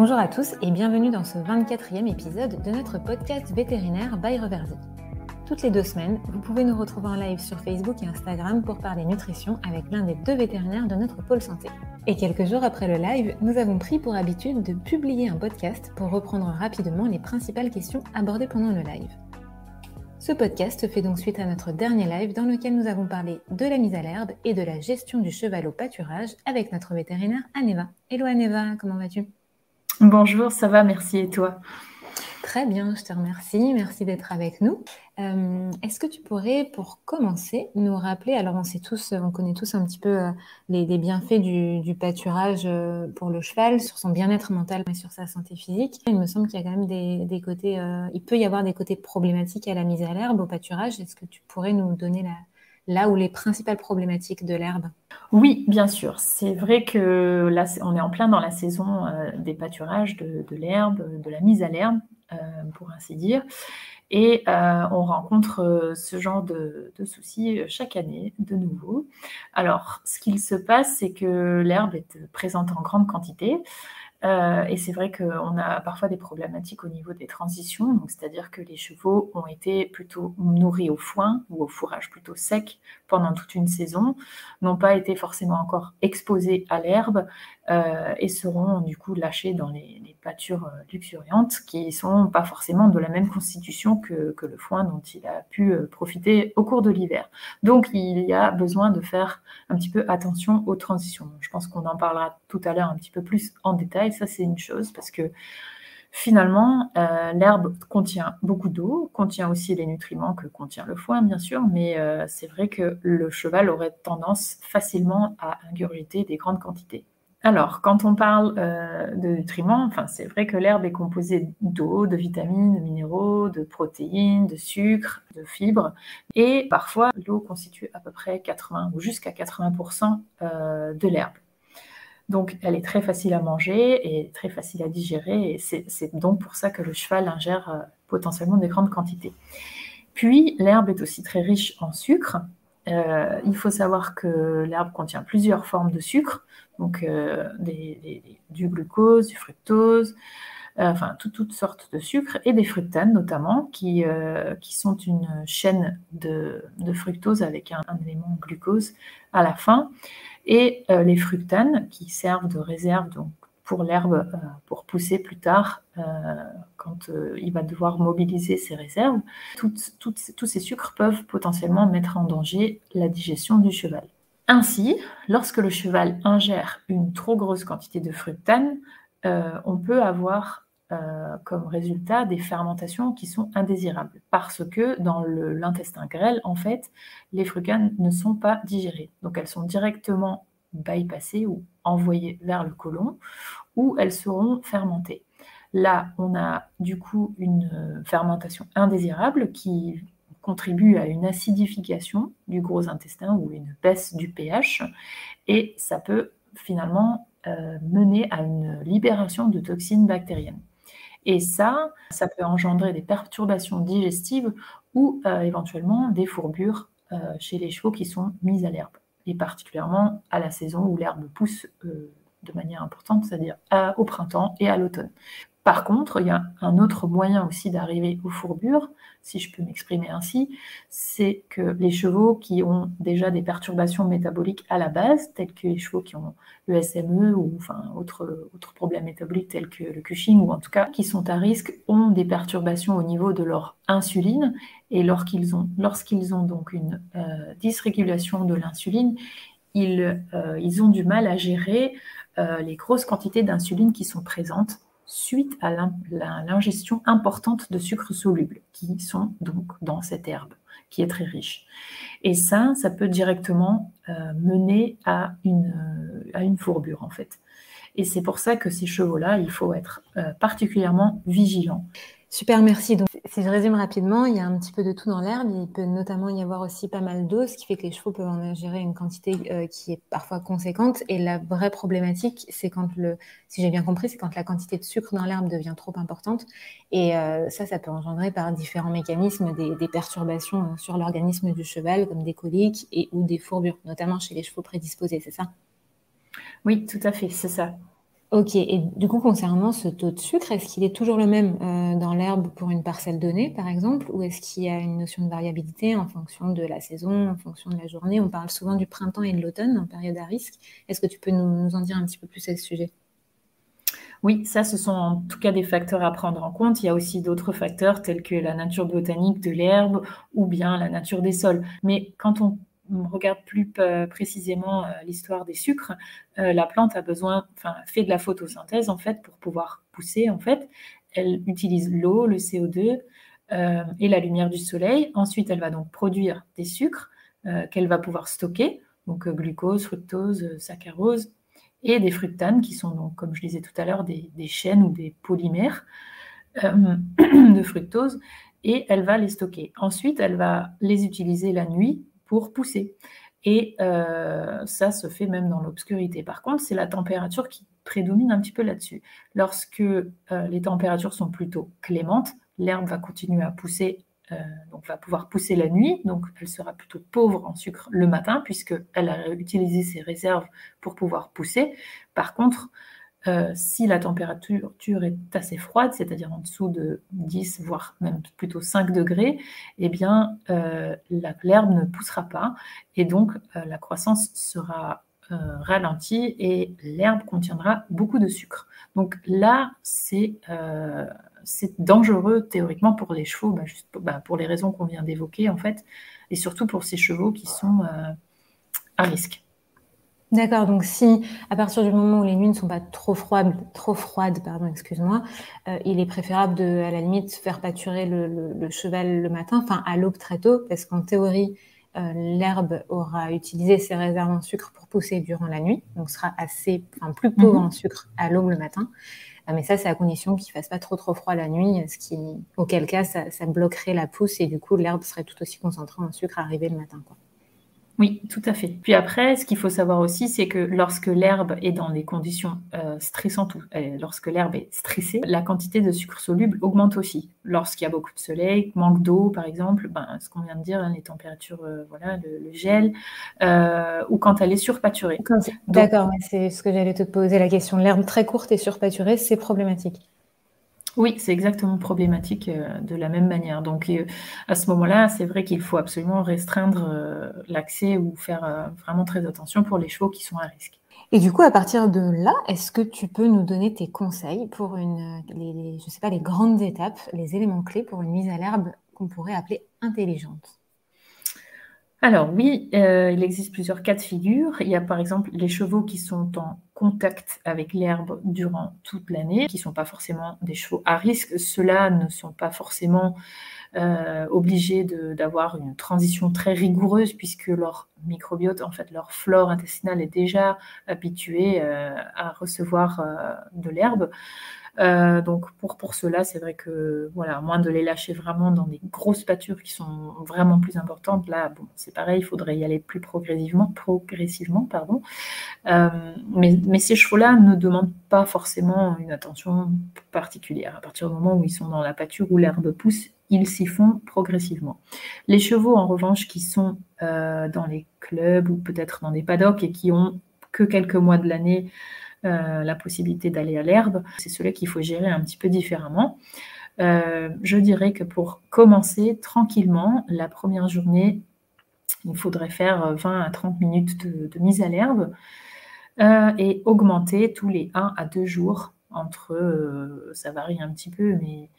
Bonjour à tous et bienvenue dans ce 24e épisode de notre podcast vétérinaire by Reverdy. Toutes les 2 semaines, vous pouvez nous retrouver en live sur Facebook et Instagram pour parler nutrition avec l'un des 2 vétérinaires de notre pôle santé. Et quelques jours après le live, nous avons pris pour habitude de publier un podcast pour reprendre rapidement les principales questions abordées pendant le live. Ce podcast fait donc suite à notre dernier live dans lequel nous avons parlé de la mise à l'herbe et de la gestion du cheval au pâturage avec notre vétérinaire Anéva. Hello Anéva, comment vas-tu ? Bonjour, ça va, merci et toi ? Très bien, je te remercie, merci d'être avec nous. Est-ce que tu pourrais, pour commencer, nous rappeler, alors on connaît tous un petit peu les bienfaits du pâturage pour le cheval, sur son bien-être mental et sur sa santé physique. Il me semble qu'il y a quand même des côtés, il peut y avoir des côtés problématiques à la mise à l'herbe, au pâturage. Est-ce que tu pourrais nous donner là où les principales problématiques de l'herbe? Oui, bien sûr. C'est vrai que là, on est en plein dans la saison des pâturages, de l'herbe, de la mise à l'herbe, pour ainsi dire. Et on rencontre ce genre de soucis chaque année, de nouveau. Alors, ce qu'il se passe, c'est que l'herbe est présente en grande quantité. Et c'est vrai qu'on a parfois des problématiques au niveau des transitions, donc c'est-à-dire que les chevaux ont été plutôt nourris au foin ou au fourrage plutôt sec pendant toute une saison, n'ont pas été forcément encore exposés à l'herbe et seront du coup lâchés dans les pâtures luxuriantes qui ne sont pas forcément de la même constitution que le foin dont il a pu profiter au cours de l'hiver. Donc il y a besoin de faire un petit peu attention aux transitions. Je pense qu'on en parlera tout à l'heure un petit peu plus en détail. Ça, c'est une chose parce que finalement, l'herbe contient beaucoup d'eau, contient aussi les nutriments que contient le foin, bien sûr, mais c'est vrai que le cheval aurait tendance facilement à ingurgiter des grandes quantités. Alors, quand on parle de nutriments, enfin, c'est vrai que l'herbe est composée d'eau, de vitamines, de minéraux, de protéines, de sucre, de fibres. Et parfois, l'eau constitue à peu près 80 ou jusqu'à 80% de l'herbe. Donc, elle est très facile à manger et très facile à digérer. Et c'est donc pour ça que le cheval ingère potentiellement des grandes quantités. Puis, l'herbe est aussi très riche en sucre. Il faut savoir que l'herbe contient plusieurs formes de sucre. Donc, du glucose, du fructose, enfin, toutes sortes de sucres et des fructanes notamment, qui sont une chaîne de fructose avec un élément glucose à la fin. Et les fructanes qui servent de réserve donc, pour l'herbe pour pousser plus tard quand il va devoir mobiliser ses réserves. Tous ces sucres peuvent potentiellement mettre en danger la digestion du cheval. Ainsi, lorsque le cheval ingère une trop grosse quantité de fructanes, on peut avoir comme résultat des fermentations qui sont indésirables parce que dans l'intestin grêle, en fait, les fructanes ne sont pas digérées. Donc, elles sont directement bypassées ou envoyées vers le côlon où elles seront fermentées. Là, on a du coup une fermentation indésirable qui contribue à une acidification du gros intestin ou une baisse du pH et ça peut finalement mener à une libération de toxines bactériennes. Et ça peut engendrer des perturbations digestives ou éventuellement des fourbures chez les chevaux qui sont mis à l'herbe. Et particulièrement à la saison où l'herbe pousse de manière importante, c'est-à-dire au printemps et à l'automne. Par contre, il y a un autre moyen aussi d'arriver aux fourbures, si je peux m'exprimer ainsi, c'est que les chevaux qui ont déjà des perturbations métaboliques à la base, tels que les chevaux qui ont le SME ou enfin, autre problème métabolique tel que le Cushing ou en tout cas qui sont à risque, ont des perturbations au niveau de leur insuline et lorsqu'ils ont donc une dysrégulation de l'insuline, ils ont du mal à gérer les grosses quantités d'insuline qui sont présentes suite à l'ingestion importante de sucres solubles qui sont donc dans cette herbe, qui est très riche. Et ça peut directement mener à une fourbure en fait. Et c'est pour ça que ces chevaux-là, il faut être particulièrement vigilant. Super, merci. Donc, si je résume rapidement, il y a un petit peu de tout dans l'herbe. Il peut notamment y avoir aussi pas mal d'eau, ce qui fait que les chevaux peuvent en ingérer une quantité qui est parfois conséquente. Et la vraie problématique, c'est quand si j'ai bien compris, c'est quand la quantité de sucre dans l'herbe devient trop importante. Et ça peut engendrer par différents mécanismes des perturbations sur l'organisme du cheval, comme des coliques et ou des fourbures, notamment chez les chevaux prédisposés, c'est ça ? Oui, tout à fait, c'est ça. Ok, et du coup, concernant ce taux de sucre, est-ce qu'il est toujours le même dans l'herbe pour une parcelle donnée, par exemple, ou est-ce qu'il y a une notion de variabilité en fonction de la saison, en fonction de la journée? On parle souvent du printemps et de l'automne en période à risque. Est-ce que tu peux nous en dire un petit peu plus à ce sujet? Oui, ça, ce sont en tout cas des facteurs à prendre en compte. Il y a aussi d'autres facteurs tels que la nature botanique de l'herbe ou bien la nature des sols. Mais quand on regarde plus précisément l'histoire des sucres, la plante a besoin, enfin, fait de la photosynthèse en fait pour pouvoir pousser en fait. Elle utilise l'eau, le CO2 et la lumière du soleil. Ensuite, elle va donc produire des sucres qu'elle va pouvoir stocker, donc glucose, fructose, saccharose et des fructanes qui sont donc, comme je disais tout à l'heure, des chaînes ou des polymères de fructose et elle va les stocker. Ensuite, elle va les utiliser la nuit pour pousser. Et ça se fait même dans l'obscurité. Par contre, c'est la température qui prédomine un petit peu là-dessus. Lorsque les températures sont plutôt clémentes, l'herbe va continuer à pousser, donc va pouvoir pousser la nuit, donc elle sera plutôt pauvre en sucre le matin, puisqu'elle a utilisé ses réserves pour pouvoir pousser. Par contre, si la température est assez froide, c'est-à-dire en dessous de 10, voire même plutôt 5 degrés, eh bien, l'herbe ne poussera pas et donc la croissance sera ralentie et l'herbe contiendra beaucoup de sucre. Donc là, c'est dangereux théoriquement pour les chevaux, pour les raisons qu'on vient d'évoquer en fait, et surtout pour ces chevaux qui sont à risque. D'accord, donc si à partir du moment où les nuits ne sont pas trop froides, il est préférable de, à la limite, faire pâturer le cheval le matin, enfin à l'aube très tôt, parce qu'en théorie, l'herbe aura utilisé ses réserves en sucre pour pousser durant la nuit, donc sera plus pauvre en sucre à l'aube le matin. Mais ça, c'est à condition qu'il ne fasse pas trop froid la nuit, auquel cas, ça bloquerait la pousse et du coup, l'herbe serait tout aussi concentrée en sucre arrivé le matin, quoi. Oui, tout à fait. Puis après, ce qu'il faut savoir aussi, c'est que lorsque l'herbe est dans des conditions stressantes, lorsque l'herbe est stressée, la quantité de sucre soluble augmente aussi. Lorsqu'il y a beaucoup de soleil, manque d'eau par exemple, ce qu'on vient de dire, les températures, le gel, ou quand elle est surpâturée. D'accord, c'est ce que j'allais te poser la question. L'herbe très courte et surpâturée, c'est problématique. Oui, c'est exactement problématique de la même manière. Donc, à ce moment-là, c'est vrai qu'il faut absolument restreindre l'accès ou faire vraiment très attention pour les chevaux qui sont à risque. Et du coup, à partir de là, est-ce que tu peux nous donner tes conseils pour les grandes étapes, les éléments clés pour une mise à l'herbe qu'on pourrait appeler intelligente ? Alors oui, il existe plusieurs cas de figure. Il y a par exemple les chevaux qui sont en contact avec l'herbe durant toute l'année, qui ne sont pas forcément des chevaux à risque. Ceux-là ne sont pas forcément obligés d'avoir une transition très rigoureuse puisque leur microbiote, en fait leur flore intestinale est déjà habituée à recevoir de l'herbe. Donc pour cela, c'est vrai que à moins de les lâcher vraiment dans des grosses pâtures qui sont vraiment plus importantes, là c'est pareil, il faudrait y aller plus progressivement. Mais ces chevaux-là ne demandent pas forcément une attention particulière. À partir du moment où ils sont dans la pâture où l'herbe pousse, ils s'y font progressivement. Les chevaux en revanche qui sont dans les clubs ou peut-être dans des paddocks et qui ont que quelques mois de l'année la possibilité d'aller à l'herbe, c'est celui qu'il faut gérer un petit peu différemment. Je dirais que pour commencer tranquillement, la première journée, il faudrait faire 20 à 30 minutes de mise à l'herbe et augmenter tous les 1 à 2 jours entre, ça varie un petit peu, mais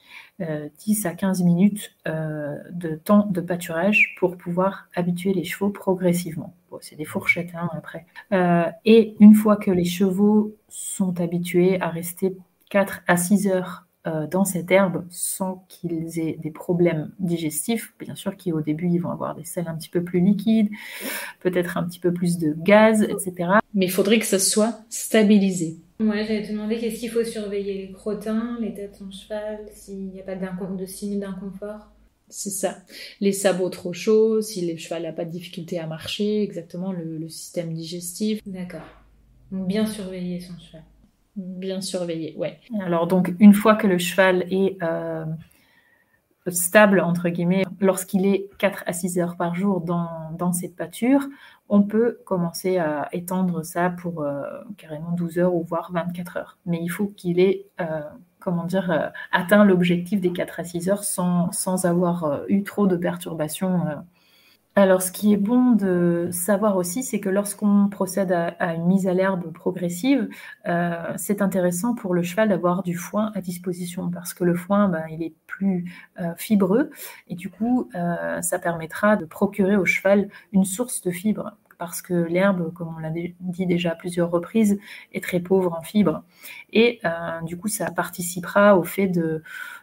10 à 15 minutes de temps de pâturage pour pouvoir habituer les chevaux progressivement. C'est des fourchettes après. Et une fois que les chevaux sont habitués à rester 4 à 6 heures dans cette herbe sans qu'ils aient des problèmes digestifs, bien sûr qu'au début ils vont avoir des selles un petit peu plus liquides, peut-être un petit peu plus de gaz, etc. Mais il faudrait que ça soit stabilisé. Moi, j'allais te demander qu'est-ce qu'il faut surveiller, les crottins, les têtes en cheval, s'il n'y a pas de signe d'inconfort. C'est ça. Les sabots trop chauds, si le cheval n'a pas de difficulté à marcher, exactement, le système digestif. D'accord. Donc, bien surveiller son cheval. Bien surveiller, ouais. Alors, donc, une fois que le cheval est stable, entre guillemets, lorsqu'il est 4 à 6 heures par jour dans cette pâture, on peut commencer à étendre ça pour carrément 12 heures ou voire 24 heures. Mais il faut qu'il ait atteint l'objectif des 4 à 6 heures sans avoir eu trop de perturbations. Alors, ce qui est bon de savoir aussi, c'est que lorsqu'on procède à une mise à l'herbe progressive, c'est intéressant pour le cheval d'avoir du foin à disposition, parce que le foin, il est plus fibreux, et du coup, ça permettra de procurer au cheval une source de fibres, parce que l'herbe, comme on l'a dit déjà à plusieurs reprises, est très pauvre en fibres. Et du coup, ça participera au fait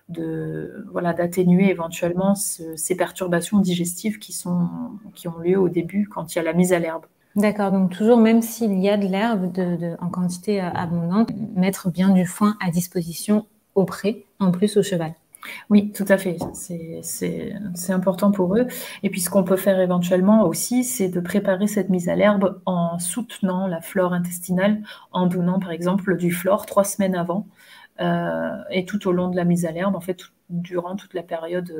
d'atténuer éventuellement ces perturbations digestives qui ont lieu au début quand il y a la mise à l'herbe. D'accord, donc toujours, même s'il y a de l'herbe en quantité abondante, mettre bien du foin à disposition au pré, en plus au cheval. Oui, tout à fait, c'est important pour eux. Et puis ce qu'on peut faire éventuellement aussi, c'est de préparer cette mise à l'herbe en soutenant la flore intestinale, en donnant par exemple du flore 3 semaines avant, et tout au long de la mise à l'herbe, en fait, durant toute la période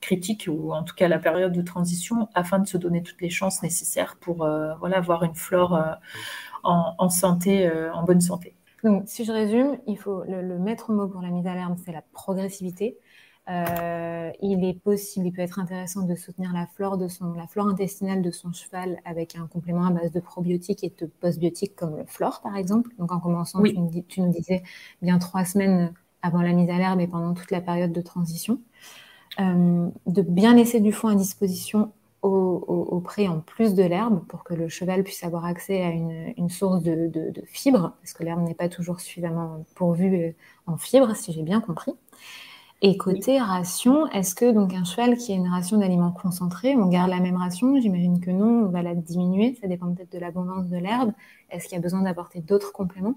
critique, ou en tout cas la période de transition, afin de se donner toutes les chances nécessaires pour avoir une flore en bonne santé. Donc, si je résume, il faut le maître mot pour la mise à l'herbe, c'est la progressivité. Il peut être intéressant de soutenir la flore intestinale de son cheval avec un complément à base de probiotiques et de postbiotiques comme le flore, par exemple. Donc, en commençant, oui. Tu nous disais bien 3 semaines avant la mise à l'herbe et pendant toute la période de transition. De bien laisser du foin à disposition au pré en plus de l'herbe pour que le cheval puisse avoir accès à une source de fibres, parce que l'herbe n'est pas toujours suffisamment pourvue en fibres, si j'ai bien compris. Et côté ration, est-ce que donc un cheval qui a une ration d'aliments concentrés, on garde la même ration? J'imagine que non, on va la diminuer, ça dépend peut-être de l'abondance de l'herbe. Est-ce qu'il y a besoin d'apporter d'autres compléments?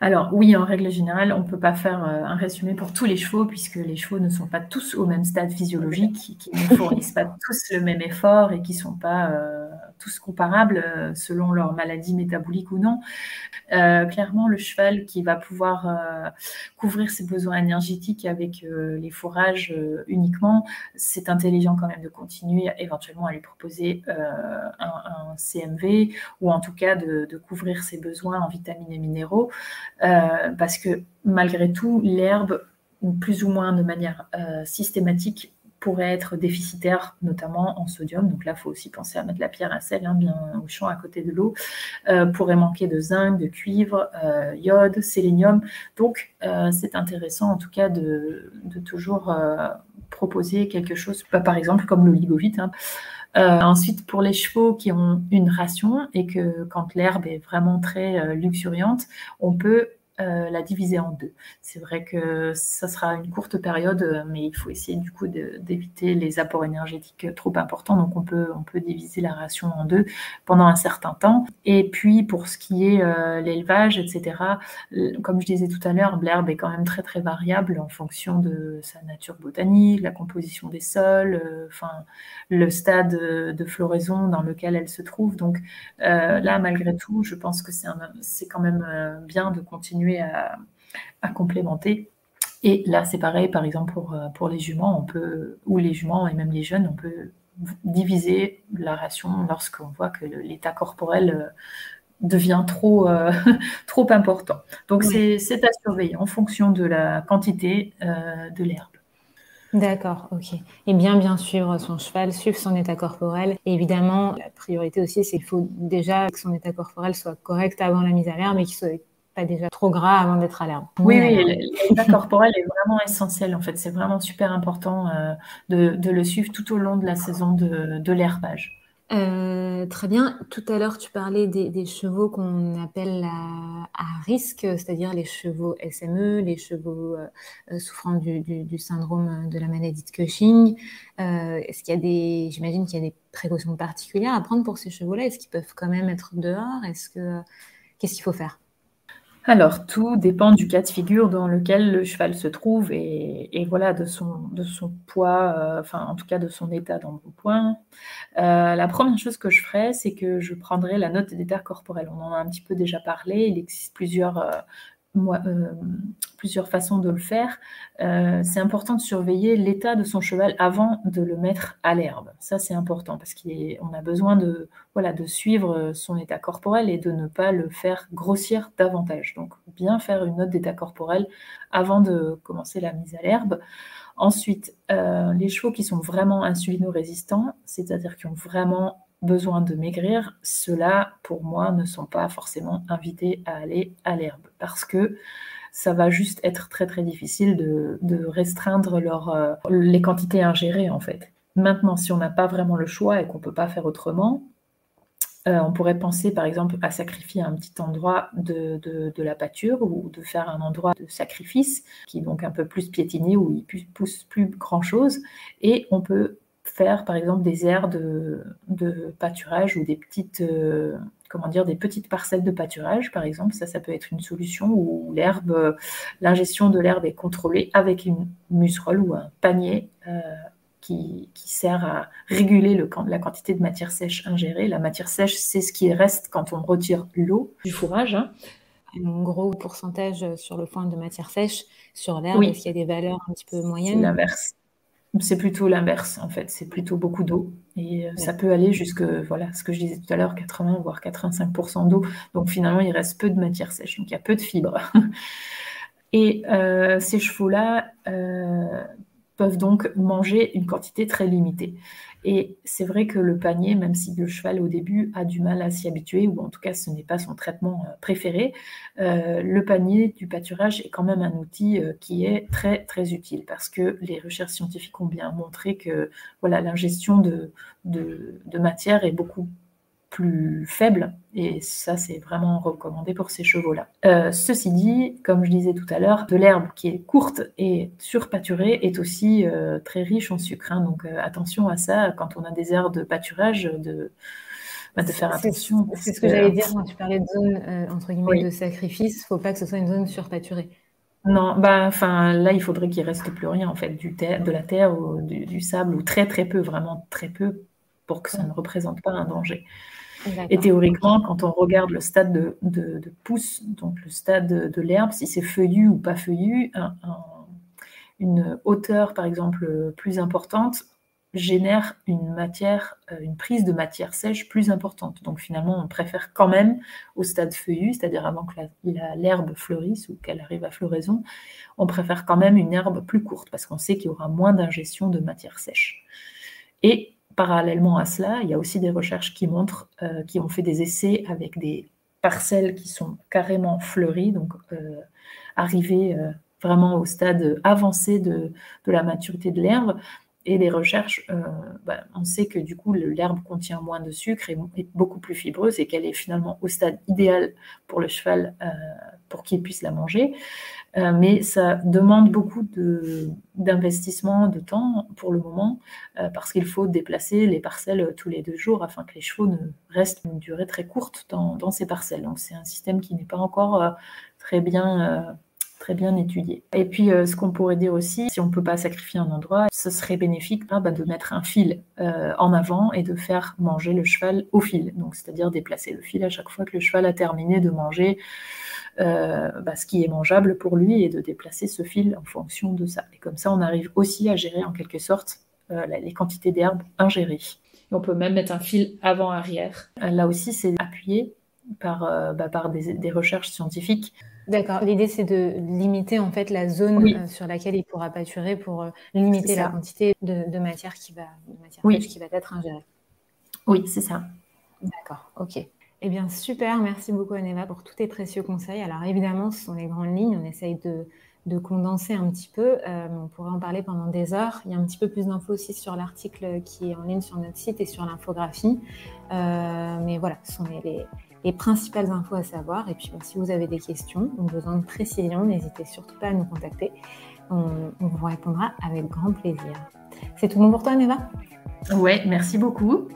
Alors oui, en règle générale, on ne peut pas faire un résumé pour tous les chevaux, puisque les chevaux ne sont pas tous au même stade physiologique, qui ne fournissent pas tous le même effort et qui ne sont pas tous comparables selon leur maladie métabolique ou non. Clairement, le cheval qui va pouvoir couvrir ses besoins énergétiques avec les fourrages uniquement, c'est intelligent quand même de continuer éventuellement à lui proposer un CMV, ou en tout cas de couvrir ses besoins en vitamines et minéraux. Parce que malgré tout, l'herbe, plus ou moins de manière systématique, pourrait être déficitaire, notamment en sodium. Donc là, il faut aussi penser à mettre la pierre à sel, bien au champ à côté de l'eau. Pourrait manquer de zinc, de cuivre, iode, sélénium. Donc, c'est intéressant en tout cas de toujours proposer quelque chose, par exemple comme l'oligovite. Ensuite, pour les chevaux qui ont une ration et que quand l'herbe est vraiment très luxuriante, on peut la diviser en 2. C'est vrai que ça sera une courte période, mais il faut essayer du coup d'éviter les apports énergétiques trop importants. Donc, on peut diviser la ration en 2 pendant un certain temps. Et puis, pour ce qui est l'élevage, etc., comme je disais tout à l'heure, l'herbe est quand même très, très variable en fonction de sa nature botanique, la composition des sols, le stade de floraison dans lequel elle se trouve. Donc, là, malgré tout, je pense que c'est quand même bien de continuer à complémenter. Et là, c'est pareil, par exemple, pour les juments, ou les juments et même les jeunes, on peut diviser la ration lorsqu'on voit que l'état corporel devient trop important. Donc, c'est à surveiller en fonction de la quantité de l'herbe. D'accord, ok. Et bien suivre son cheval, suivre son état corporel. Et évidemment, la priorité aussi, c'est qu'il faut déjà que son état corporel soit correct avant la mise à l'herbe et qu'il soit déjà trop gras avant d'être à l'herbe. Oui, l'état corporel est vraiment essentiel en fait, c'est vraiment super important de le suivre tout au long de la saison de l'herbage. Très bien, tout à l'heure tu parlais des chevaux qu'on appelle à risque, c'est-à-dire les chevaux SME, les chevaux souffrant du syndrome de la maladie de Cushing. J'imagine qu'il y a des précautions particulières à prendre pour ces chevaux-là, est-ce qu'ils peuvent quand même être dehors? Qu'est-ce qu'il faut faire? Alors, tout dépend du cas de figure dans lequel le cheval se trouve et voilà, de son poids, en tout cas de son état dans le point. La première chose que je ferai, c'est que je prendrai la note d'état corporel. On en a un petit peu déjà parlé, il existe plusieurs plusieurs façons de le faire. C'est important de surveiller l'état de son cheval avant de le mettre à l'herbe. Ça, c'est important parce qu'on a besoin de suivre son état corporel et de ne pas le faire grossir davantage. Donc, bien faire une note d'état corporel avant de commencer la mise à l'herbe. Ensuite, les chevaux qui sont vraiment insulino-résistants, c'est-à-dire qui ont vraiment besoin de maigrir, ceux-là, pour moi, ne sont pas forcément invités à aller à l'herbe parce que ça va juste être très très difficile de restreindre les quantités ingérées en fait. Maintenant, si on n'a pas vraiment le choix et qu'on ne peut pas faire autrement, on pourrait penser par exemple à sacrifier un petit endroit de la pâture ou de faire un endroit de sacrifice qui est donc un peu plus piétiné où il ne pousse plus grand-chose et on peut faire par exemple des aires de pâturage ou des petites... des petites parcelles de pâturage, par exemple. Ça peut être une solution où l'ingestion de l'herbe est contrôlée avec une musserole ou un panier qui sert à réguler la quantité de matière sèche ingérée. La matière sèche, c'est ce qui reste quand on retire l'eau du fourrage. Hein. Un gros pourcentage sur le foin de matière sèche, sur l'herbe, oui. Est-ce qu'il y a des valeurs un petit peu moyennes ? C'est l'inverse. C'est plutôt l'inverse, en fait. C'est plutôt beaucoup d'eau. Et ça peut aller jusque, ce que je disais tout à l'heure, 80 voire 85% d'eau. Donc, finalement, il reste peu de matière sèche. Donc, il y a peu de fibres. Et ces chevaux-là peuvent donc manger une quantité très limitée. Et c'est vrai que le panier, même si le cheval, au début, a du mal à s'y habituer, ou en tout cas, ce n'est pas son traitement préféré, le panier du pâturage est quand même un outil qui est très, très utile, parce que les recherches scientifiques ont bien montré que l'ingestion de matière est beaucoup plus faible, et ça, c'est vraiment recommandé pour ces chevaux-là. Ceci dit, comme je disais tout à l'heure, de l'herbe qui est courte et surpâturée est aussi très riche en sucre. Hein, donc, attention à ça, quand on a des aires de pâturage, de faire attention. C'est ce que j'allais dire quand tu parlais de zone, entre guillemets, oui. De sacrifice. Il ne faut pas que ce soit une zone surpâturée. Non, là, il faudrait qu'il ne reste plus rien, en fait, de la terre ou du sable, ou très, très peu, vraiment très peu, pour que ça ne représente pas un danger. D'accord. Et théoriquement, quand on regarde le stade de pousse, donc le stade de l'herbe, si c'est feuillu ou pas feuillu, une hauteur, par exemple, plus importante génère une prise de matière sèche plus importante. Donc finalement, on préfère quand même au stade feuillu, c'est-à-dire avant que l'herbe fleurisse ou qu'elle arrive à floraison, on préfère quand même une herbe plus courte parce qu'on sait qu'il y aura moins d'ingestion de matière sèche. Et parallèlement à cela, il y a aussi des recherches qui montrent, qui ont fait des essais avec des parcelles qui sont carrément fleuries, donc arrivées vraiment au stade avancé de la maturité de l'herbe. Et les recherches, on sait que du coup, l'herbe contient moins de sucre et est beaucoup plus fibreuse et qu'elle est finalement au stade idéal pour le cheval pour qu'il puisse la manger. Mais ça demande beaucoup d'investissement, de temps pour le moment, parce qu'il faut déplacer les parcelles tous les 2 jours afin que les chevaux ne restent une durée très courte dans ces parcelles. Donc c'est un système qui n'est pas encore très bien étudié. Et puis, ce qu'on pourrait dire aussi, si on ne peut pas sacrifier un endroit, ce serait bénéfique de mettre un fil en avant et de faire manger le cheval au fil. Donc, c'est-à-dire déplacer le fil à chaque fois que le cheval a terminé de manger ce qui est mangeable pour lui et de déplacer ce fil en fonction de ça. Et comme ça, on arrive aussi à gérer en quelque sorte les quantités d'herbe ingérées. Et on peut même mettre un fil avant-arrière. Là aussi, c'est appuyé par des recherches scientifiques. D'accord, l'idée c'est de limiter en fait la zone sur laquelle il pourra pâturer pour limiter la quantité de matière qui va être ingérée. Oui, c'est ça. D'accord, ok. Eh bien super, merci beaucoup Anéva pour tous tes précieux conseils. Alors évidemment, ce sont les grandes lignes, on essaye de condenser un petit peu, on pourrait en parler pendant des heures. Il y a un petit peu plus d'infos aussi sur l'article qui est en ligne sur notre site et sur l'infographie. Mais voilà, ce sont les principales infos à savoir. Et puis, si vous avez des questions ou besoin de précisions, n'hésitez surtout pas à nous contacter. On vous répondra avec grand plaisir. C'est tout bon pour toi, Anéva ? Ouais, merci beaucoup.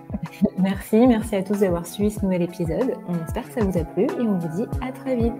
Merci à tous d'avoir suivi ce nouvel épisode. On espère que ça vous a plu et on vous dit à très vite.